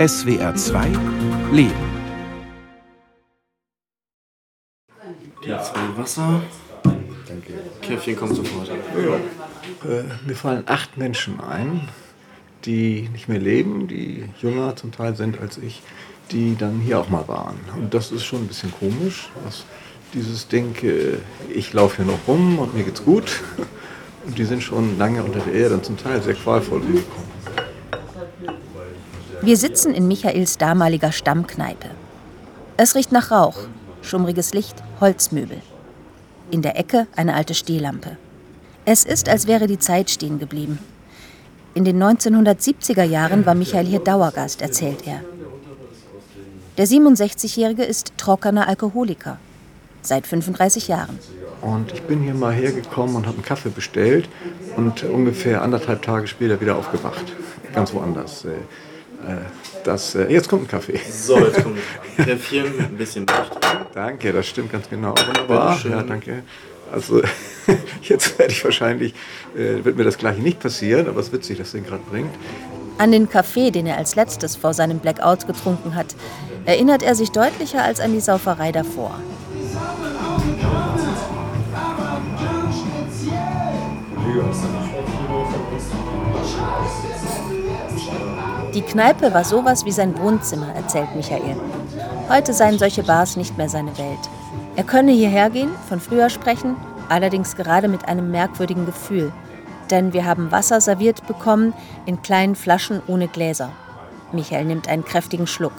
SWR2 Leben. Jetzt ein Wasser. Danke. Käffchen kommt sofort. Ja. Mir fallen 8 Menschen ein, die nicht mehr leben, die jünger zum Teil sind als ich, die dann hier auch mal waren. Und das ist schon ein bisschen komisch, dass dieses Denken, ich laufe hier noch rum und mir geht's gut. Und die sind schon lange unter der Erde und zum Teil sehr qualvoll umgekommen. Wir sitzen in Michaels damaliger Stammkneipe. Es riecht nach Rauch, schummriges Licht, Holzmöbel. In der Ecke eine alte Stehlampe. Es ist, als wäre die Zeit stehen geblieben. In den 1970er Jahren war Michael hier Dauergast, erzählt er. Der 67-Jährige ist trockener Alkoholiker. Seit 35 Jahren. Und ich bin hier mal hergekommen und habe einen Kaffee bestellt und ungefähr 1,5 Tage später wieder aufgewacht. Ganz woanders. Jetzt kommt ein Kaffee. So, jetzt kommt ein Kaffee. Ein bisschen Licht. Danke, das stimmt ganz genau. Wunderbar. Ja, danke. Also, jetzt werde ich wahrscheinlich, wird mir das Gleiche nicht passieren, aber es ist witzig, dass es den gerade bringt. An den Kaffee, den er als letztes vor seinem Blackout getrunken hat, erinnert er sich deutlicher als an die Sauferei davor. Die Kneipe war sowas wie sein Wohnzimmer, erzählt Michael. Heute seien solche Bars nicht mehr seine Welt. Er könne hierher gehen, von früher sprechen, allerdings gerade mit einem merkwürdigen Gefühl. Denn wir haben Wasser serviert bekommen, in kleinen Flaschen ohne Gläser. Michael nimmt einen kräftigen Schluck.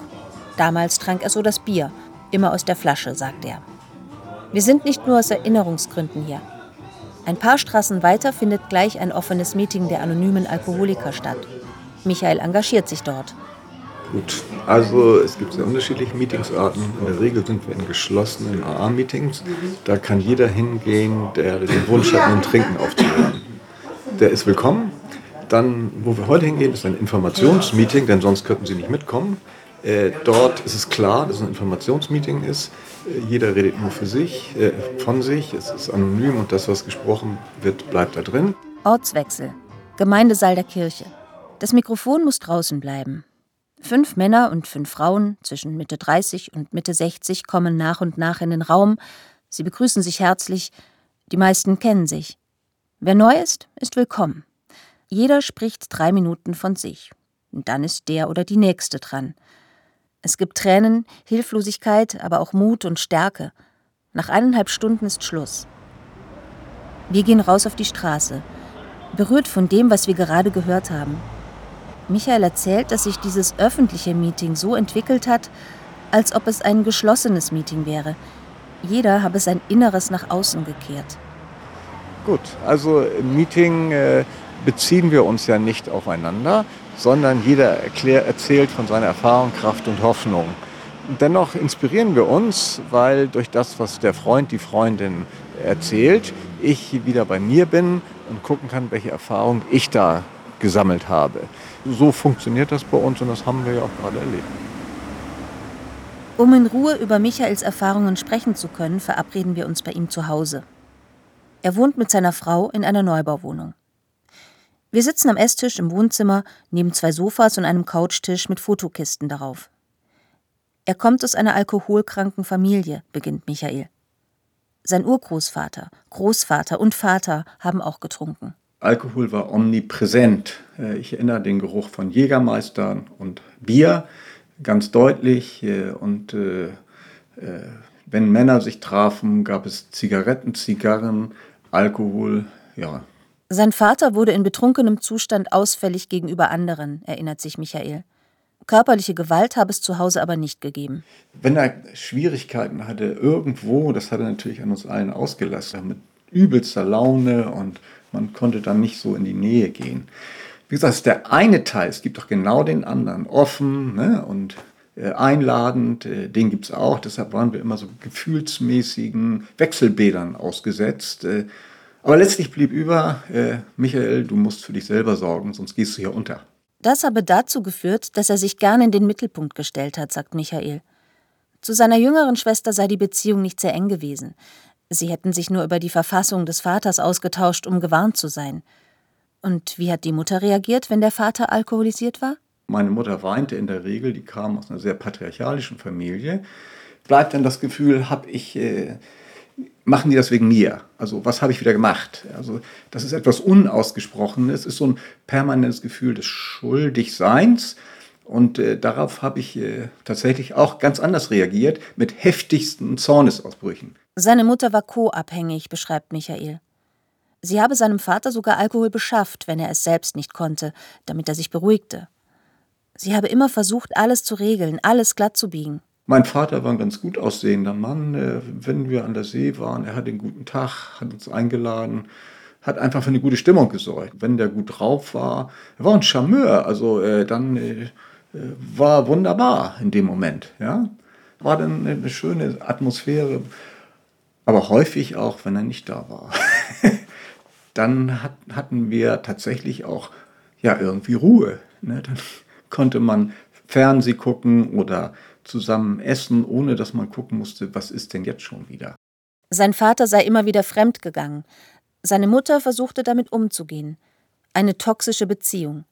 Damals trank er so das Bier, immer aus der Flasche, sagt er. Wir sind nicht nur aus Erinnerungsgründen hier. Ein paar Straßen weiter findet gleich ein offenes Meeting der anonymen Alkoholiker statt. Michael engagiert sich dort. Gut, also es gibt sehr unterschiedliche Meetingsarten. In der Regel sind wir in geschlossenen AA-Meetings. Da kann jeder hingehen, der den Wunsch hat, mit dem Trinken aufzuhören. Der ist willkommen. Dann, wo wir heute hingehen, ist ein Informationsmeeting, denn sonst könnten Sie nicht mitkommen. Dort ist es klar, dass es ein Informationsmeeting ist. Jeder redet nur für sich, von sich. Es ist anonym und das, was gesprochen wird, bleibt da drin. Ortswechsel. Gemeindesaal der Kirche. Das Mikrofon muss draußen bleiben. 5 Männer und 5 Frauen zwischen Mitte 30 und Mitte 60 kommen nach und nach in den Raum. Sie begrüßen sich herzlich. Die meisten kennen sich. Wer neu ist, ist willkommen. Jeder spricht 3 Minuten von sich. Und dann ist der oder die Nächste dran. Es gibt Tränen, Hilflosigkeit, aber auch Mut und Stärke. Nach 1,5 Stunden ist Schluss. Wir gehen raus auf die Straße, berührt von dem, was wir gerade gehört haben. Michael erzählt, dass sich dieses öffentliche Meeting so entwickelt hat, als ob es ein geschlossenes Meeting wäre. Jeder habe sein Inneres nach außen gekehrt. Gut, also im Meeting beziehen wir uns ja nicht aufeinander, sondern jeder erzählt von seiner Erfahrung, Kraft und Hoffnung. Dennoch inspirieren wir uns, weil durch das, was der Freund, die Freundin erzählt, ich wieder bei mir bin und gucken kann, welche Erfahrung ich da gesammelt habe. So funktioniert das bei uns und das haben wir ja auch gerade erlebt. Um in Ruhe über Michaels Erfahrungen sprechen zu können, verabreden wir uns bei ihm zu Hause. Er wohnt mit seiner Frau in einer Neubauwohnung. Wir sitzen am Esstisch im Wohnzimmer, neben 2 Sofas und einem Couchtisch mit Fotokisten darauf. Er kommt aus einer alkoholkranken Familie, beginnt Michael. Sein Urgroßvater, Großvater und Vater haben auch getrunken. Alkohol war omnipräsent. Ich erinnere den Geruch von Jägermeistern und Bier ganz deutlich. Und wenn Männer sich trafen, gab es Zigaretten, Zigarren, Alkohol. Ja. Sein Vater wurde in betrunkenem Zustand ausfällig gegenüber anderen, erinnert sich Michael. Körperliche Gewalt habe es zu Hause aber nicht gegeben. Wenn er Schwierigkeiten hatte irgendwo, das hat er natürlich an uns allen ausgelassen, mit übelster Laune und man konnte dann nicht so in die Nähe gehen. Wie gesagt, das ist der eine Teil, es gibt doch genau den anderen. Offen, ne, und einladend, den gibt es auch. Deshalb waren wir immer so gefühlsmäßigen Wechselbädern ausgesetzt. Aber letztlich blieb über, Michael, du musst für dich selber sorgen, sonst gehst du hier unter. Das habe dazu geführt, dass er sich gerne in den Mittelpunkt gestellt hat, sagt Michael. Zu seiner jüngeren Schwester sei die Beziehung nicht sehr eng gewesen. Sie hätten sich nur über die Verfassung des Vaters ausgetauscht, um gewarnt zu sein. Und wie hat die Mutter reagiert, wenn der Vater alkoholisiert war? meine Mutter weinte in der Regel, die kam aus einer sehr patriarchalischen Familie, bleibt dann das Gefühl, machen die das wegen mir? Also was habe ich wieder gemacht? Also das ist etwas Unausgesprochenes, es ist so ein permanentes Gefühl des Schuldigseins. Und darauf habe ich tatsächlich auch ganz anders reagiert, mit heftigsten Zornesausbrüchen. Seine Mutter war co-abhängig, beschreibt Michael. Sie habe seinem Vater sogar Alkohol beschafft, wenn er es selbst nicht konnte, damit er sich beruhigte. Sie habe immer versucht, alles zu regeln, alles glatt zu biegen. Mein Vater war ein ganz gut aussehender Mann. Wenn wir an der See waren, er hatte einen guten Tag, hat uns eingeladen, hat einfach für eine gute Stimmung gesorgt. Wenn der gut drauf war, er war ein Charmeur, also war wunderbar in dem Moment. Ja? War dann eine schöne Atmosphäre, aber häufig auch, wenn er nicht da war. Dann hatten wir tatsächlich auch ja, irgendwie Ruhe. Ne? Dann konnte man Fernseh gucken oder zusammen essen, ohne dass man gucken musste, was ist denn jetzt schon wieder. Sein Vater sei immer wieder fremdgegangen. Seine Mutter versuchte damit umzugehen. Eine toxische Beziehung.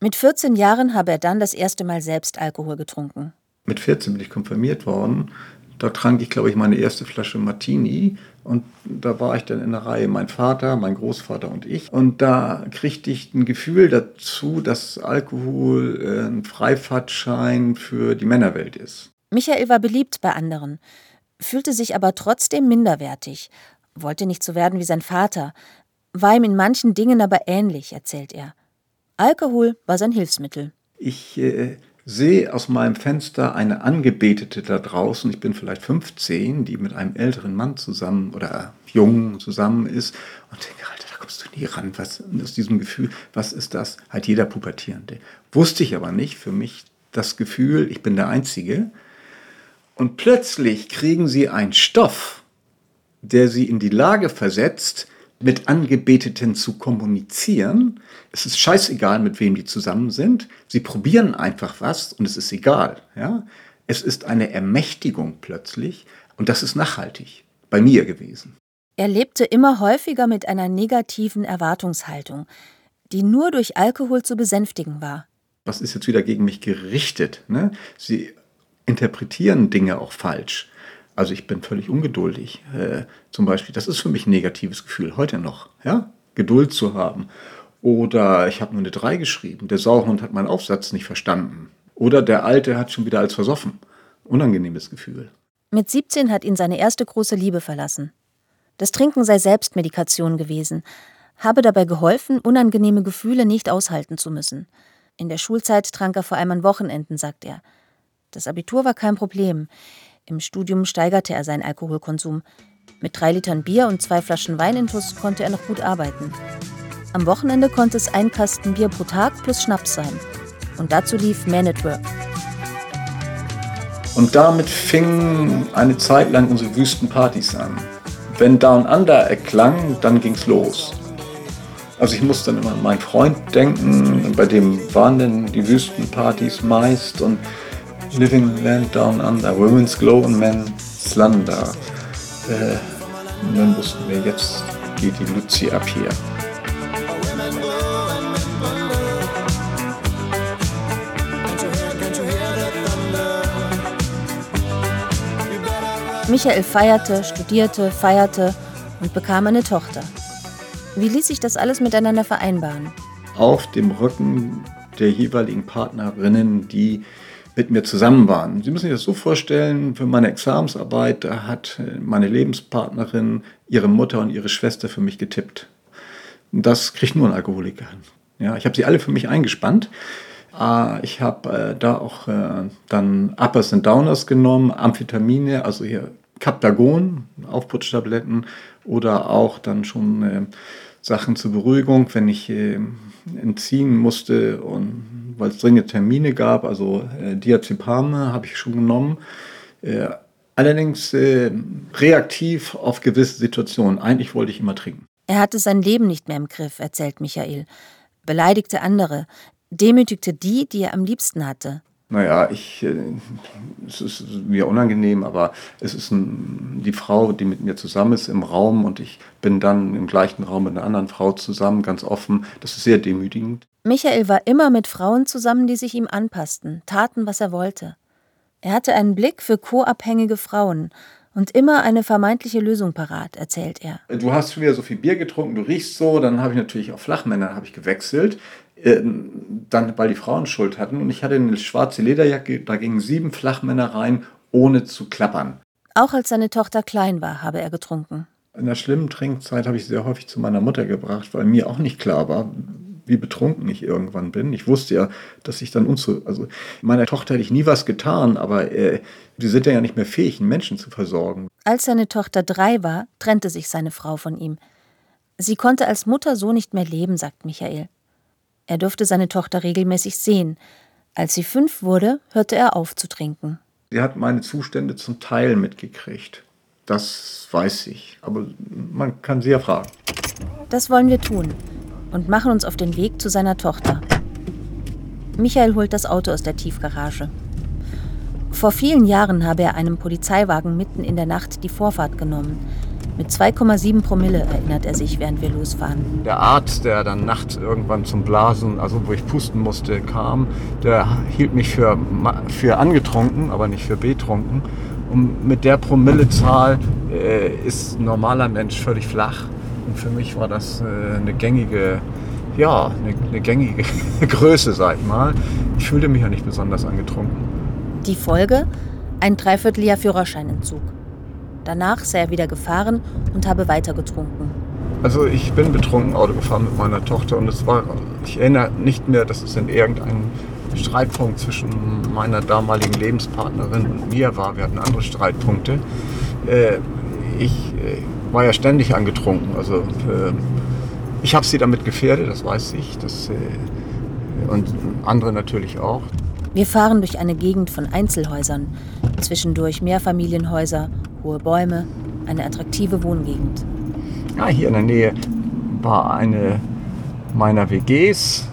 Mit 14 Jahren habe er dann das erste Mal selbst Alkohol getrunken. Mit 14 bin ich konfirmiert worden. Da trank ich, glaube ich, meine erste Flasche Martini. Und da war ich dann in der Reihe mein Vater, mein Großvater und ich. Und da kriegte ich ein Gefühl dazu, dass Alkohol ein Freifahrtschein für die Männerwelt ist. Michael war beliebt bei anderen, fühlte sich aber trotzdem minderwertig, wollte nicht so werden wie sein Vater, war ihm in manchen Dingen aber ähnlich, erzählt er. Alkohol war sein Hilfsmittel. Ich sehe aus meinem Fenster eine Angebetete da draußen, ich bin vielleicht 15, die mit einem älteren Mann zusammen oder jungen zusammen ist und denke, Alter, da kommst du nie ran. Was aus diesem Gefühl, was ist das? Halt jeder Pubertierende. Wusste ich aber nicht, für mich das Gefühl, ich bin der Einzige. Und plötzlich kriegen sie einen Stoff, der sie in die Lage versetzt, mit Angebeteten zu kommunizieren. Es ist scheißegal, mit wem die zusammen sind. Sie probieren einfach was und es ist egal. Ja? Es ist eine Ermächtigung plötzlich und das ist nachhaltig bei mir gewesen. Er lebte immer häufiger mit einer negativen Erwartungshaltung, die nur durch Alkohol zu besänftigen war. Was ist jetzt wieder gegen mich gerichtet? Ne? Sie interpretieren Dinge auch falsch. Also ich bin völlig ungeduldig, zum Beispiel. Das ist für mich ein negatives Gefühl, heute noch, ja? Geduld zu haben. Oder ich habe nur eine 3 geschrieben, der Sauhund hat meinen Aufsatz nicht verstanden. Oder der Alte hat schon wieder als versoffen. Unangenehmes Gefühl. Mit 17 hat ihn seine erste große Liebe verlassen. Das Trinken sei Selbstmedikation gewesen, habe dabei geholfen, unangenehme Gefühle nicht aushalten zu müssen. In der Schulzeit trank er vor allem an Wochenenden, sagt er. Das Abitur war kein Problem. Im Studium steigerte er seinen Alkoholkonsum. Mit 3 Litern Bier und 2 Flaschen Wein intus konnte er noch gut arbeiten. Am Wochenende konnte es ein Kasten Bier pro Tag plus Schnaps sein. Und dazu lief Men at Work. Und damit fingen eine Zeit lang unsere Wüstenpartys an. Wenn Down Under erklang, dann ging's los. Also ich muss dann immer an meinen Freund denken, bei dem waren dann die Wüstenpartys meist und Living Land Down Under, Women's Glow und Men's Slander. Und dann wussten wir, jetzt geht die Luzi ab hier. Michael feierte, studierte, feierte und bekam eine Tochter. Wie ließ sich das alles miteinander vereinbaren? Auf dem Rücken der jeweiligen Partnerinnen, die mit mir zusammen waren. Sie müssen sich das so vorstellen, für meine Examensarbeit, da hat meine Lebenspartnerin, ihre Mutter und ihre Schwester für mich getippt. Und das kriegt nur ein Alkoholiker hin. Ja, ich habe sie alle für mich eingespannt. Ich habe da auch dann Uppers und Downers genommen, Amphetamine, also hier Kaptagon, Aufputschtabletten oder auch dann schon Sachen zur Beruhigung, wenn ich entziehen musste und weil es dringende Termine gab, also Diazepam habe ich schon genommen. Allerdings reaktiv auf gewisse Situationen. Eigentlich wollte ich immer trinken. Er hatte sein Leben nicht mehr im Griff, erzählt Michael. Beleidigte andere, demütigte die, die er am liebsten hatte. naja, es ist mir unangenehm, aber es ist die Frau, die mit mir zusammen ist, im Raum, und ich bin dann im gleichen Raum mit einer anderen Frau zusammen, ganz offen. Das ist sehr demütigend. Michael war immer mit Frauen zusammen, die sich ihm anpassten, taten, was er wollte. Er hatte einen Blick für co-abhängige Frauen und immer eine vermeintliche Lösung parat, erzählt er. Du hast schon wieder so viel Bier getrunken, du riechst so, dann habe ich natürlich auf Flachmänner gewechselt, dann, weil die Frauen Schuld hatten, und ich hatte eine schwarze Lederjacke, da gingen 7 Flachmänner rein, ohne zu klappern. Auch als seine Tochter klein war, habe er getrunken. In der schlimmen Trinkzeit habe ich sehr häufig zu meiner Mutter gebracht, weil mir auch nicht klar war, wie betrunken ich irgendwann bin. Ich wusste ja, dass ich dann meiner Tochter hätte ich nie was getan, aber die sind ja nicht mehr fähig, einen Menschen zu versorgen. Als seine Tochter 3 war, trennte sich seine Frau von ihm. Sie konnte als Mutter so nicht mehr leben, sagt Michael. Er durfte seine Tochter regelmäßig sehen. Als sie 5 wurde, hörte er auf zu trinken. Sie hat meine Zustände zum Teil mitgekriegt. Das weiß ich, aber man kann sie ja fragen. Das wollen wir tun. Und machen uns auf den Weg zu seiner Tochter. Michael holt das Auto aus der Tiefgarage. Vor vielen Jahren habe er einem Polizeiwagen mitten in der Nacht die Vorfahrt genommen. Mit 2,7 Promille, erinnert er sich, während wir losfahren. Der Arzt, der dann nachts irgendwann zum Blasen, also wo ich pusten musste, kam, der hielt mich für angetrunken, aber nicht für betrunken. Und mit der Promillezahl ist ein normaler Mensch völlig flach. Und für mich war das eine gängige Größe, sag ich mal. Ich fühlte mich ja nicht besonders angetrunken. Die Folge? Ein Dreivierteljahr Führerscheinentzug. Danach sei er wieder gefahren und habe weiter getrunken. Also ich bin betrunken Auto gefahren mit meiner Tochter, und ich erinnere nicht mehr, dass es in irgendeinem Streitpunkt zwischen meiner damaligen Lebenspartnerin und mir war. Wir hatten andere Streitpunkte. Ich war ja ständig angetrunken. Also ich habe sie damit gefährdet, das weiß ich. Und andere natürlich auch. Wir fahren durch eine Gegend von Einzelhäusern. Zwischendurch Mehrfamilienhäuser, hohe Bäume, eine attraktive Wohngegend. Ja, hier in der Nähe war eine meiner WGs,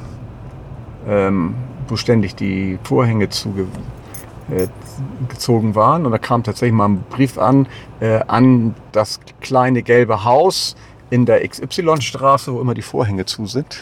wo ständig die Vorhänge gezogen waren, und da kam tatsächlich mal ein Brief an das kleine gelbe Haus in der XY-Straße, wo immer die Vorhänge zu sind.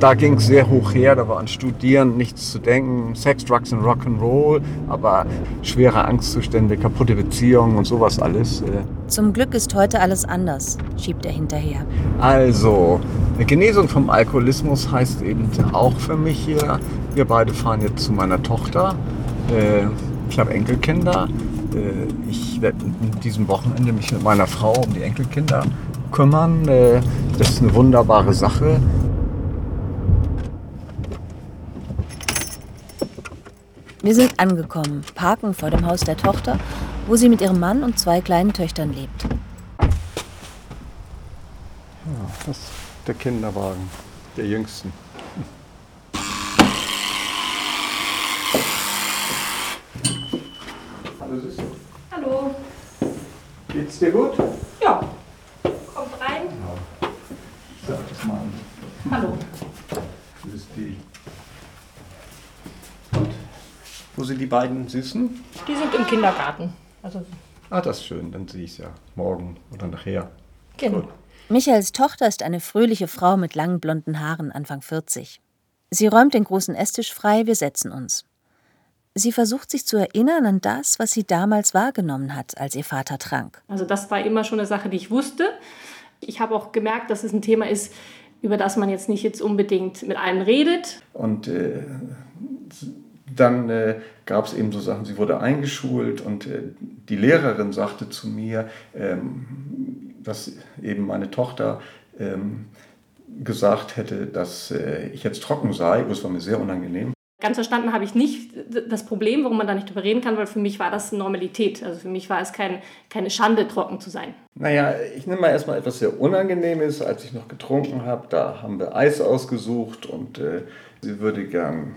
Da ging es sehr hoch her, da war an Studieren nichts zu denken, Sex, Drugs und Rock'n'Roll, aber schwere Angstzustände, kaputte Beziehungen und sowas alles. Zum Glück ist heute alles anders, schiebt er hinterher. Also, eine Genesung vom Alkoholismus heißt eben auch für mich hier, wir beide fahren jetzt zu meiner Tochter, ich habe Enkelkinder, ich werde in diesem Wochenende mich mit meiner Frau um die Enkelkinder kümmern, das ist eine wunderbare Sache. Wir sind angekommen, parken vor dem Haus der Tochter, wo sie mit ihrem Mann und 2 kleinen Töchtern lebt. Ja, das ist der Kinderwagen, der jüngsten. Hallo Süße. Hallo. Geht's dir gut? Ja. Kommt rein. Ja. Ich sag das mal an. Hallo. Das ist die. Wo sind die beiden Süßen? Die sind im Kindergarten. Also das ist schön, dann sehe ich es ja morgen oder nachher. Genau. Gut. Michaels Tochter ist eine fröhliche Frau mit langen blonden Haaren, Anfang 40. Sie räumt den großen Esstisch frei, wir setzen uns. Sie versucht sich zu erinnern an das, was sie damals wahrgenommen hat, als ihr Vater trank. Also das war immer schon eine Sache, die ich wusste. Ich habe auch gemerkt, dass es ein Thema ist, über das man jetzt nicht unbedingt mit allen redet. Und dann gab es eben so Sachen, sie wurde eingeschult, und die Lehrerin sagte zu mir, dass eben meine Tochter gesagt hätte, dass ich jetzt trocken sei. Das war mir sehr unangenehm. Ganz verstanden habe ich nicht das Problem, warum man da nicht drüber reden kann, weil für mich war das Normalität. Also für mich war es keine Schande, trocken zu sein. Naja, ich nehme mal erstmal etwas sehr Unangenehmes. Als ich noch getrunken habe, da haben wir Eis ausgesucht, und sie würde gern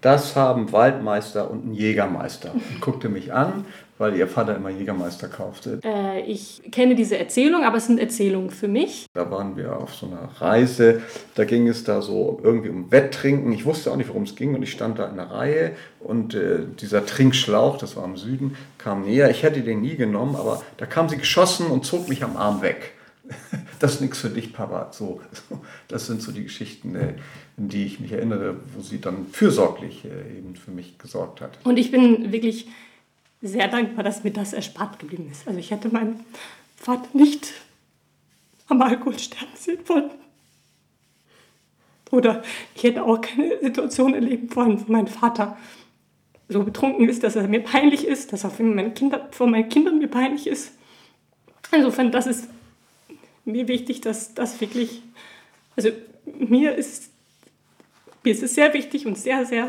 das haben Waldmeister und ein Jägermeister. Und guckte mich an, weil ihr Vater immer Jägermeister kaufte. Ich kenne diese Erzählung, aber es sind Erzählungen für mich. Da waren wir auf so einer Reise, da ging es da so irgendwie um Wetttrinken. Ich wusste auch nicht, worum es ging und ich stand da in der Reihe und dieser Trinkschlauch, das war im Süden, kam näher. Ich hätte den nie genommen, aber da kam sie geschossen und zog mich am Arm weg. Das ist nichts für dich, Papa. So, das sind so die Geschichten, in die ich mich erinnere, wo sie dann fürsorglich eben für mich gesorgt hat. Und ich bin wirklich sehr dankbar, dass mir das erspart geblieben ist. Also ich hätte meinen Vater nicht am Alkohol sterben sehen wollen. Oder ich hätte auch keine Situation erleben wollen, wo mein Vater so betrunken ist, dass er mir peinlich ist, dass er vor meinen Kindern mir peinlich ist. Insofern, das ist mir wichtig, dass das wirklich, also mir ist es sehr wichtig und sehr, sehr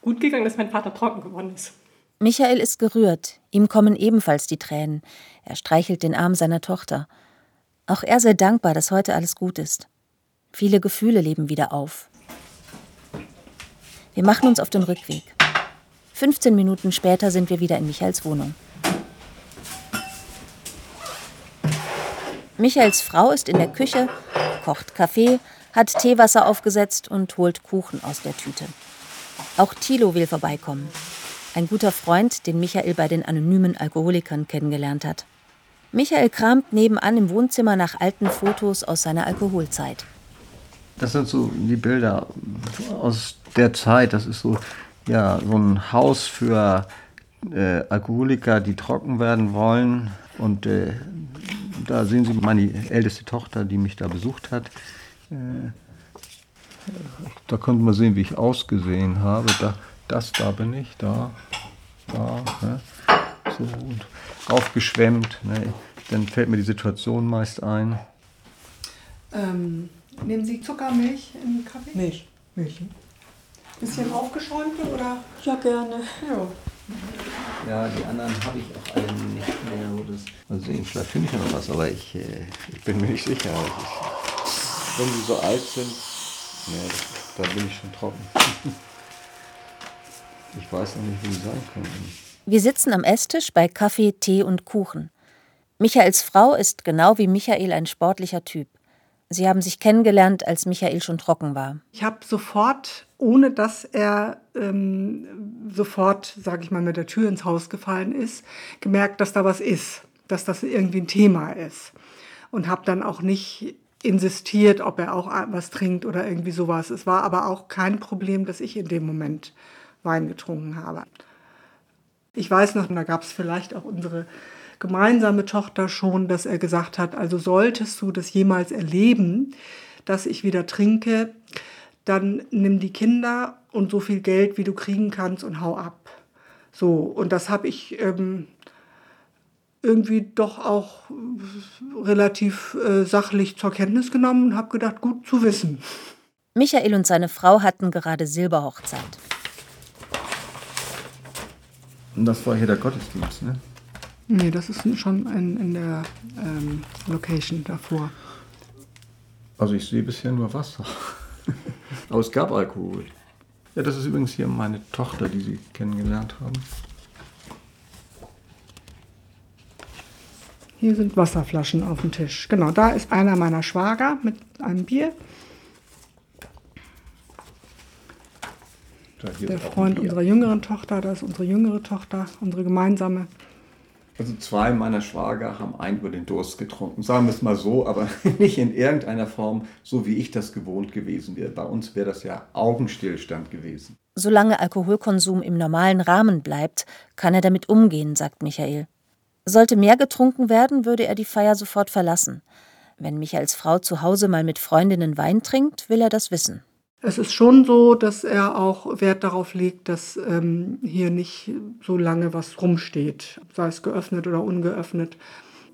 gut gegangen, dass mein Vater trocken geworden ist. Michael ist gerührt, ihm kommen ebenfalls die Tränen. Er streichelt den Arm seiner Tochter. Auch er sei dankbar, dass heute alles gut ist. Viele Gefühle leben wieder auf. Wir machen uns auf den Rückweg. 15 Minuten später sind wir wieder in Michaels Wohnung. Michaels Frau ist in der Küche, kocht Kaffee, hat Teewasser aufgesetzt und holt Kuchen aus der Tüte. Auch Thilo will vorbeikommen. Ein guter Freund, den Michael bei den anonymen Alkoholikern kennengelernt hat. Michael kramt nebenan im Wohnzimmer nach alten Fotos aus seiner Alkoholzeit. Das sind so die Bilder aus der Zeit. Das ist so, ja, so ein Haus für Alkoholiker, die trocken werden wollen. Und da sehen Sie meine älteste Tochter, die mich da besucht hat. Da konnte man sehen, wie ich ausgesehen habe. Da bin ich, da, ne? So und aufgeschwemmt. Ne? Dann fällt mir die Situation meist ein. Nehmen Sie Zuckermilch im Kaffee? Milch. Ein bisschen aufgeschäumt oder? Ja, gerne. Ja, die anderen habe ich auch alle nicht mehr. Also vielleicht finde ich noch was, aber ich bin mir nicht sicher. Wenn die so alt sind, ne, da bin ich schon trocken. Ich weiß noch nicht, wie sie sein können. Wir sitzen am Esstisch bei Kaffee, Tee und Kuchen. Michaels Frau ist genau wie Michael ein sportlicher Typ. Sie haben sich kennengelernt, als Michael schon trocken war. Ich habe sofort, ohne dass er mit der Tür ins Haus gefallen ist, gemerkt, dass da was ist, dass das irgendwie ein Thema ist. Und habe dann auch nicht insistiert, ob er auch was trinkt oder irgendwie sowas. Es war aber auch kein Problem, dass ich in dem Moment Wein getrunken habe. Ich weiß noch, da gab es vielleicht auch unsere gemeinsame Tochter schon, dass er gesagt hat, also solltest du das jemals erleben, dass ich wieder trinke, dann nimm die Kinder und so viel Geld, wie du kriegen kannst und hau ab. So, und das habe ich irgendwie doch auch relativ sachlich zur Kenntnis genommen und habe gedacht, gut zu wissen. Michael und seine Frau hatten gerade Silberhochzeit. Und das war hier der Gottesdienst, ne? Nee, das ist schon in der Location davor. Also ich sehe bisher nur Wasser. Aber es gab Alkohol. Ja, das ist übrigens hier meine Tochter, die Sie kennengelernt haben. Hier sind Wasserflaschen auf dem Tisch. Genau, da ist einer meiner Schwager mit einem Bier. Der Freund unserer jüngeren Tochter, das ist unsere jüngere Tochter, unsere gemeinsame. Also 2 meiner Schwager haben einen über den Durst getrunken. Sagen wir es mal so, aber nicht in irgendeiner Form, so wie ich das gewohnt gewesen wäre. Bei uns wäre das ja Augenstillstand gewesen. Solange Alkoholkonsum im normalen Rahmen bleibt, kann er damit umgehen, sagt Michael. Sollte mehr getrunken werden, würde er die Feier sofort verlassen. Wenn Michaels Frau zu Hause mal mit Freundinnen Wein trinkt, will er das wissen. Es ist schon so, dass er auch Wert darauf legt, dass hier nicht so lange was rumsteht, sei es geöffnet oder ungeöffnet.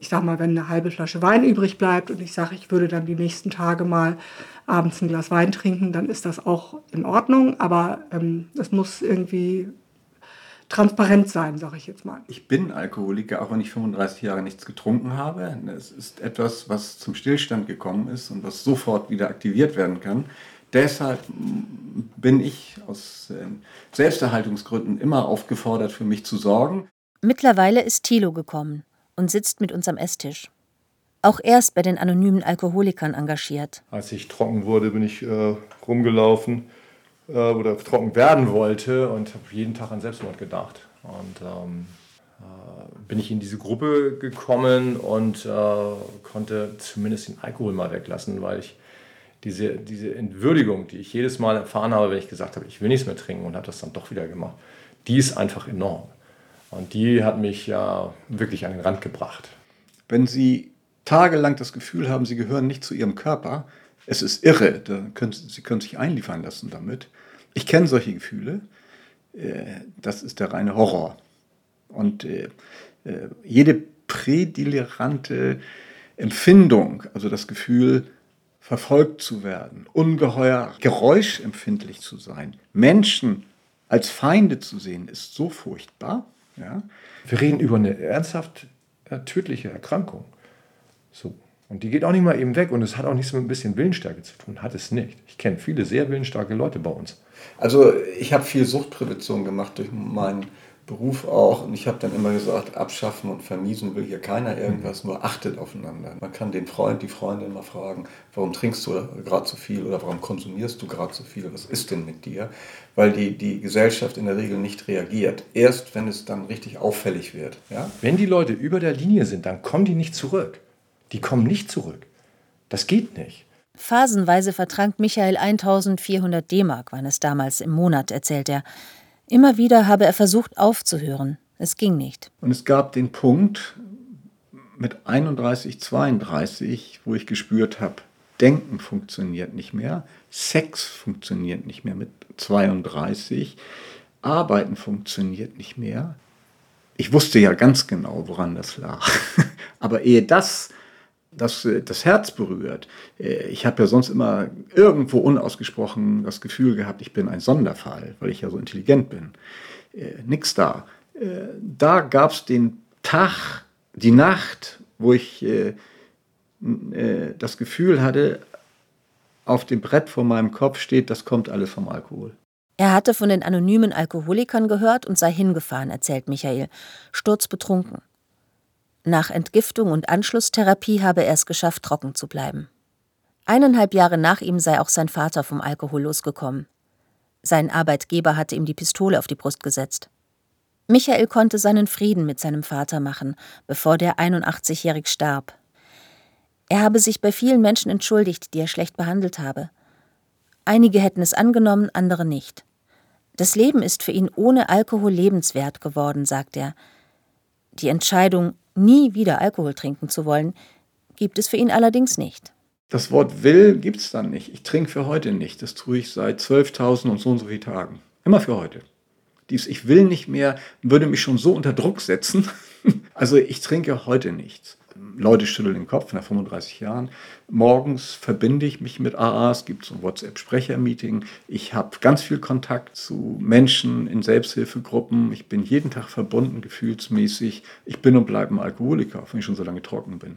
Ich sag mal, wenn eine halbe Flasche Wein übrig bleibt und ich sage, ich würde dann die nächsten Tage mal abends ein Glas Wein trinken, dann ist das auch in Ordnung, aber es muss irgendwie transparent sein, sage ich jetzt mal. Ich bin Alkoholiker, auch wenn ich 35 Jahre nichts getrunken habe. Es ist etwas, was zum Stillstand gekommen ist und was sofort wieder aktiviert werden kann. Deshalb bin ich aus Selbsterhaltungsgründen immer aufgefordert, für mich zu sorgen. Mittlerweile ist Thilo gekommen und sitzt mit uns am Esstisch. Auch er ist bei den anonymen Alkoholikern engagiert. Als ich trocken wurde, bin ich rumgelaufen oder trocken werden wollte und habe jeden Tag an Selbstmord gedacht. Und bin ich in diese Gruppe gekommen und konnte zumindest den Alkohol mal weglassen, weil ich diese Entwürdigung, die ich jedes Mal erfahren habe, wenn ich gesagt habe, ich will nichts mehr trinken und habe das dann doch wieder gemacht, die ist einfach enorm. Und die hat mich ja wirklich an den Rand gebracht. Wenn Sie tagelang das Gefühl haben, Sie gehören nicht zu Ihrem Körper, es ist irre, Sie können sich einliefern lassen damit. Ich kenne solche Gefühle, das ist der reine Horror. Und jede prädelirante Empfindung, also das Gefühl, verfolgt zu werden, ungeheuer geräuschempfindlich zu sein, Menschen als Feinde zu sehen, ist so furchtbar. Ja. Wir reden über eine ernsthaft tödliche Erkrankung. So. Und die geht auch nicht mal eben weg und es hat auch nichts mit ein bisschen Willensstärke zu tun. Hat es nicht. Ich kenne viele sehr willensstarke Leute bei uns. Also ich habe viel Suchtprävention gemacht durch meinen Beruf auch und ich habe dann immer gesagt, abschaffen und vermiesen will hier keiner irgendwas, nur achtet aufeinander. Man kann den Freund, die Freundin mal fragen, warum trinkst du gerade so viel oder warum konsumierst du gerade so viel, was ist denn mit dir? Weil die Gesellschaft in der Regel nicht reagiert, erst wenn es dann richtig auffällig wird. Ja? Wenn die Leute über der Linie sind, dann kommen die nicht zurück. Die kommen nicht zurück. Das geht nicht. Phasenweise vertrank Michael 1400 D-Mark, waren es damals im Monat, erzählt er. Immer wieder habe er versucht aufzuhören. Es ging nicht. Und es gab den Punkt mit 31, 32, wo ich gespürt habe, Denken funktioniert nicht mehr, Sex funktioniert nicht mehr mit 32, Arbeiten funktioniert nicht mehr. Ich wusste ja ganz genau, woran das lag. Aber ehe das Herz berührt. Ich habe ja sonst immer irgendwo unausgesprochen das Gefühl gehabt, ich bin ein Sonderfall, weil ich ja so intelligent bin. Nix da. Da gab es den Tag, die Nacht, wo ich das Gefühl hatte, auf dem Brett vor meinem Kopf steht, das kommt alles vom Alkohol. Er hatte von den anonymen Alkoholikern gehört und sei hingefahren, erzählt Michael, sturzbetrunken. Nach Entgiftung und Anschlusstherapie habe er es geschafft, trocken zu bleiben. 1,5 Jahre nach ihm sei auch sein Vater vom Alkohol losgekommen. Sein Arbeitgeber hatte ihm die Pistole auf die Brust gesetzt. Michael konnte seinen Frieden mit seinem Vater machen, bevor der 81-Jährige starb. Er habe sich bei vielen Menschen entschuldigt, die er schlecht behandelt habe. Einige hätten es angenommen, andere nicht. Das Leben ist für ihn ohne Alkohol lebenswert geworden, sagt er. Die Entscheidung, nie wieder Alkohol trinken zu wollen, gibt es für ihn allerdings nicht. Das Wort will gibt es dann nicht. Ich trinke für heute nicht. Das tue ich seit 12.000 und so vielen Tagen. Immer für heute. Dies ich will nicht mehr, würde mich schon so unter Druck setzen. Also ich trinke heute nichts. Leute schütteln den Kopf nach 35 Jahren. Morgens verbinde ich mich mit AA. Es gibt so ein WhatsApp-Sprecher-Meeting. Ich habe ganz viel Kontakt zu Menschen in Selbsthilfegruppen. Ich bin jeden Tag verbunden, gefühlsmäßig. Ich bin und bleibe ein Alkoholiker, auch wenn ich schon so lange trocken bin.